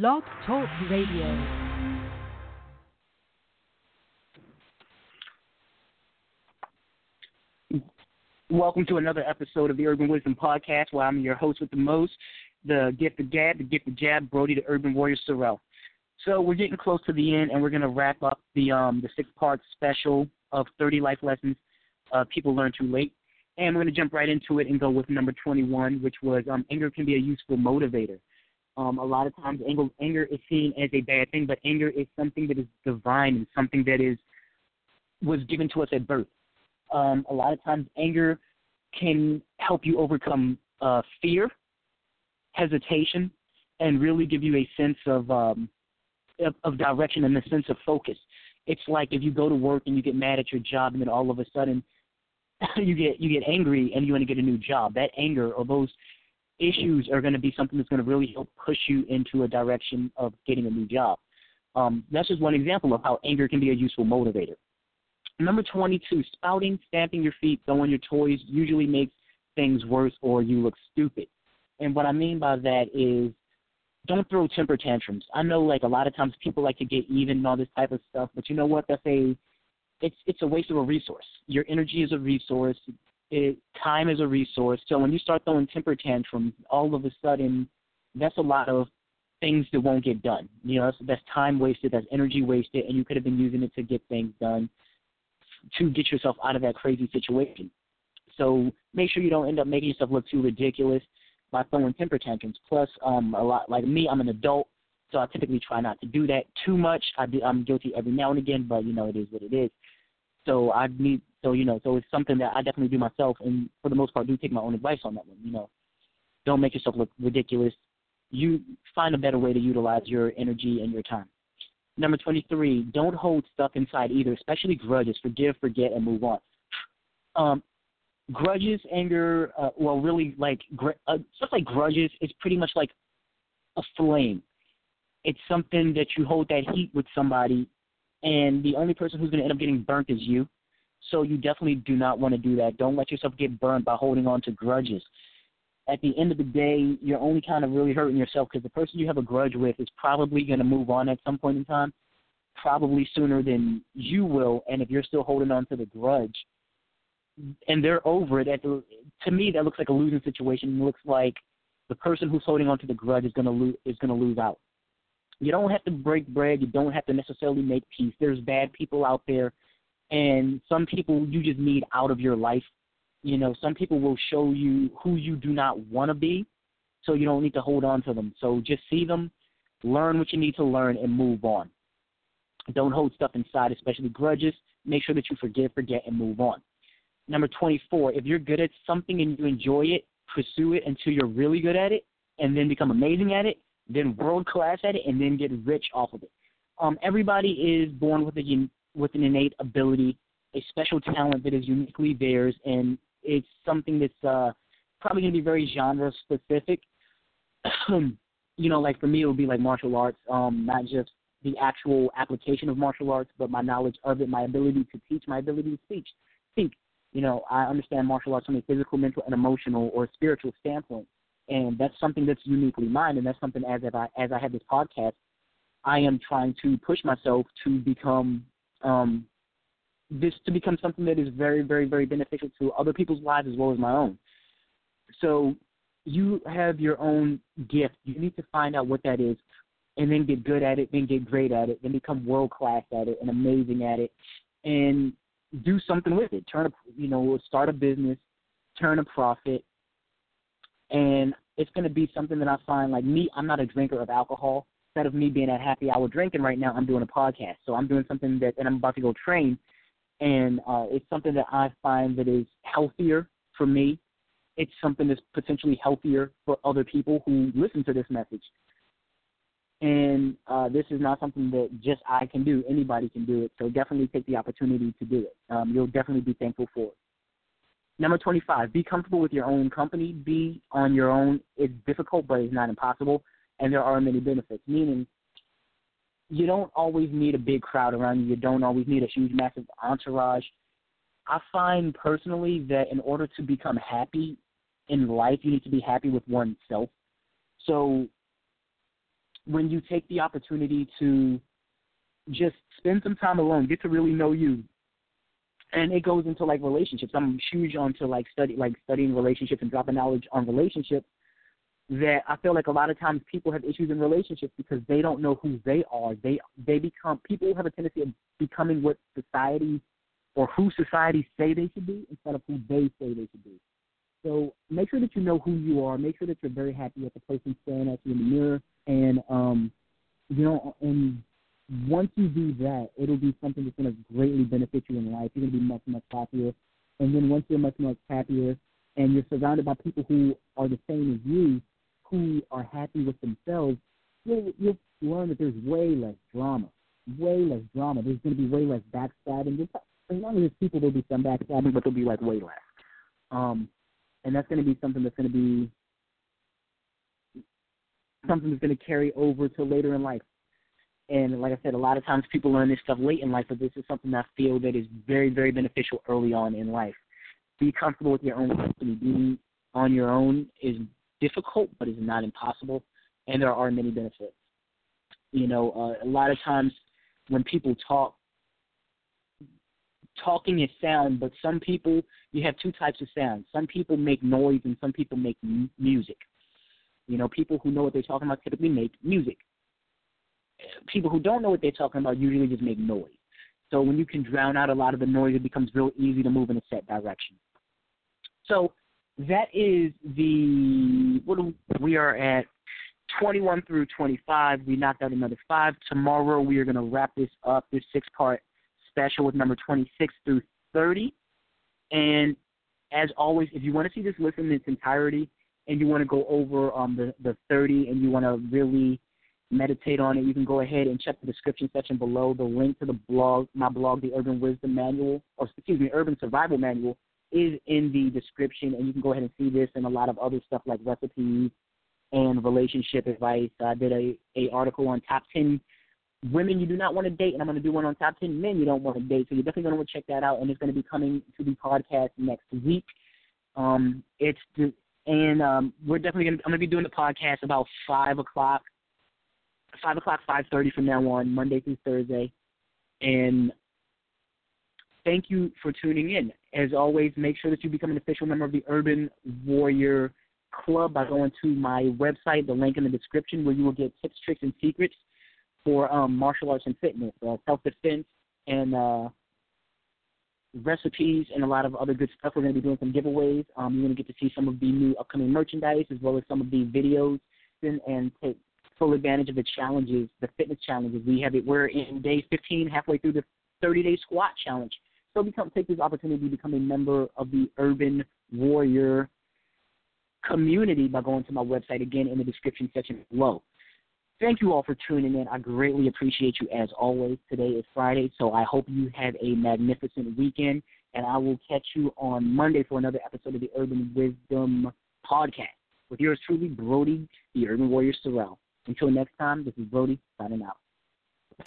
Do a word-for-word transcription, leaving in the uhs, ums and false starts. Blog Talk Radio. Welcome to another episode of the Urban Wisdom Podcast, where I'm your host with the most, the gift of gab, the gift of jab, Brody the Urban Warrior Sorrell. So we're getting close to the end, and we're going to wrap up the um, the six-part special of thirty life lessons uh, people learn too late. And we're going to jump right into it and go with number twenty-one, which was um, anger can be a useful motivator. Um, a lot of times anger, anger is seen as a bad thing, but anger is something that is divine and something that is was given to us at birth. Um, a lot of times anger can help you overcome uh, fear, hesitation, and really give you a sense of, um, of, of direction and a sense of focus. It's like if you go to work and you get mad at your job, and then all of a sudden you get you get angry and you want to get a new job. That anger or those issues are going to be something that's going to really help push you into a direction of getting a new job. Um, that's just one example of how anger can be a useful motivator. Number twenty-two, spouting, stamping your feet, throwing your toys usually makes things worse or you look stupid. And what I mean by that is don't throw temper tantrums. I know like a lot of times people like to get even and all this type of stuff, but you know what? That's a it's it's a waste of a resource. Your energy is a resource. It, time is a resource. So when you start throwing temper tantrums, all of a sudden, that's a lot of things that won't get done. You know, that's, that's time wasted, that's energy wasted, and you could have been using it to get things done, to get yourself out of that crazy situation. So make sure you don't end up making yourself look too ridiculous by throwing temper tantrums. Plus, um, a lot like me, I'm an adult, so I typically try not to do that too much. I do, I'm guilty every now and again, but you know, it is what it is. So I need. So, you know, so it's something that I definitely do myself, and for the most part do take my own advice on that one, you know. Don't make yourself look ridiculous. You find a better way to utilize your energy and your time. Number twenty-three, don't hold stuff inside either, especially grudges. Forgive, forget, and move on. Um, grudges, anger, uh, well, really, like, gr- uh, stuff like grudges is pretty much like a flame. It's something that you hold that heat with somebody, and the only person who's going to end up getting burnt is you. So you definitely do not want to do that. Don't let yourself get burned by holding on to grudges. At the end of the day, you're only kind of really hurting yourself because the person you have a grudge with is probably going to move on at some point in time, probably sooner than you will. And if you're still holding on to the grudge and they're over it, at the, to me that looks like a losing situation. It looks like the person who's holding on to the grudge is going to lose, is going to lose out. You don't have to break bread. You don't have to necessarily make peace. There's bad people out there. And some people you just need out of your life. You know, some people will show you who you do not want to be, so you don't need to hold on to them. So just see them, learn what you need to learn, and move on. Don't hold stuff inside, especially grudges. Make sure that you forgive, forget, and move on. Number twenty-four, if you're good at something and you enjoy it, pursue it until you're really good at it and then become amazing at it, then world-class at it, and then get rich off of it. Um, everybody is born with a un- with an innate ability, a special talent that is uniquely theirs, and it's something that's uh, probably going to be very genre-specific. You know, like for me, it would be like martial arts, um, not just the actual application of martial arts, but my knowledge of it, my ability to teach, my ability to teach, think. You know, I understand martial arts from a physical, mental, and emotional or spiritual standpoint, and that's something that's uniquely mine, and that's something as if I, as I have this podcast, I am trying to push myself to become – Um, this to become something that is very, very, very beneficial to other people's lives as well as my own. So you have your own gift. You need to find out what that is and then get good at it, then get great at it, then become world-class at it and amazing at it and do something with it. Turn a, you know, start a business, turn a profit, and it's going to be something that I find, like me, I'm not a drinker of alcohol. Instead of me being at happy hour drinking right now, I'm doing a podcast. So I'm doing something that, and I'm about to go train, and uh, it's something that I find that is healthier for me. It's something that's potentially healthier for other people who listen to this message. And uh, this is not something that just I can do. Anybody can do it. So definitely take the opportunity to do it. Um, you'll definitely be thankful for it. Number twenty-five, be comfortable with your own company. Be on your own. It's difficult, but it's not impossible. And there are many benefits, meaning you don't always need a big crowd around you. You don't always need a huge, massive entourage. I find personally that in order to become happy in life, you need to be happy with oneself. So when you take the opportunity to just spend some time alone, get to really know you. And it goes into, like, relationships. I'm huge onto, like, study, like studying relationships and dropping knowledge on relationships, that I feel like a lot of times people have issues in relationships because they don't know who they are. They they become – people have a tendency of becoming what society or who society say they should be instead of who they say they should be. So make sure that you know who you are. Make sure that you're very happy with the person staring at you in the mirror. And, um, you know, and – once you do that, it'll be something that's going to greatly benefit you in life. You're going to be much, much happier. And then once you're much, much happier and you're surrounded by people who are the same as you, who are happy with themselves, you'll, you'll learn that there's way less drama, way less drama. There's going to be way less backstabbing. As long as there's people, there'll be some backstabbing, but there'll be, like, way less. Um, and that's going to be something that's going to be something that's going to carry over to later in life. And like I said, a lot of times people learn this stuff late in life, but this is something I feel that is very, very beneficial early on in life. Be comfortable with your own company. Being on your own is difficult, but it's not impossible, and there are many benefits. You know, uh, a lot of times when people talk, talking is sound, but some people, you have two types of sound. Some people make noise, and some people make m- music. You know, people who know what they're talking about typically make music. People who don't know what they're talking about usually just make noise. So when you can drown out a lot of the noise, it becomes real easy to move in a set direction. So that is the what do we, we are at twenty-one through twenty-five. We knocked out another five. Tomorrow we are going to wrap this up, this six-part special with number twenty-six through thirty. And as always, if you want to see this list in its entirety and you want to go over um, the, the thirty and you want to really – meditate on it, you can go ahead and check the description section below. The link to the blog, my blog, the Urban Wisdom Manual, or excuse me, Urban Survival Manual, is in the description, and you can go ahead and see this and a lot of other stuff like recipes and relationship advice. I did a, a article on top ten women you do not want to date, and I'm going to do one on top ten men you don't want to date, so you're definitely going to want to check that out, and it's going to be coming to the podcast next week. Um, it's the, and um, we're definitely going to, I'm going to be doing the podcast about five o'clock, five o'clock, five thirty from now on, Monday through Thursday. And thank you for tuning in. As always, make sure that you become an official member of the Urban Warrior Club by going to my website, the link in the description, where you will get tips, tricks, and secrets for um, martial arts and fitness, uh, self-defense, and uh, recipes, and a lot of other good stuff. We're going to be doing some giveaways. Um, you're going to get to see some of the new upcoming merchandise as well as some of the videos and, and tips. Full advantage of the challenges, the fitness challenges. We have it. We're in day fifteen, halfway through the thirty-day squat challenge. So become take this opportunity to become a member of the Urban Warrior community by going to my website, again, in the description section below. Thank you all for tuning in. I greatly appreciate you as always. Today is Friday, so I hope you have a magnificent weekend, and I will catch you on Monday for another episode of the Urban Wisdom Podcast with yours truly, Brody, the Urban Warrior Sorrell. Until next time, this is Brody signing out.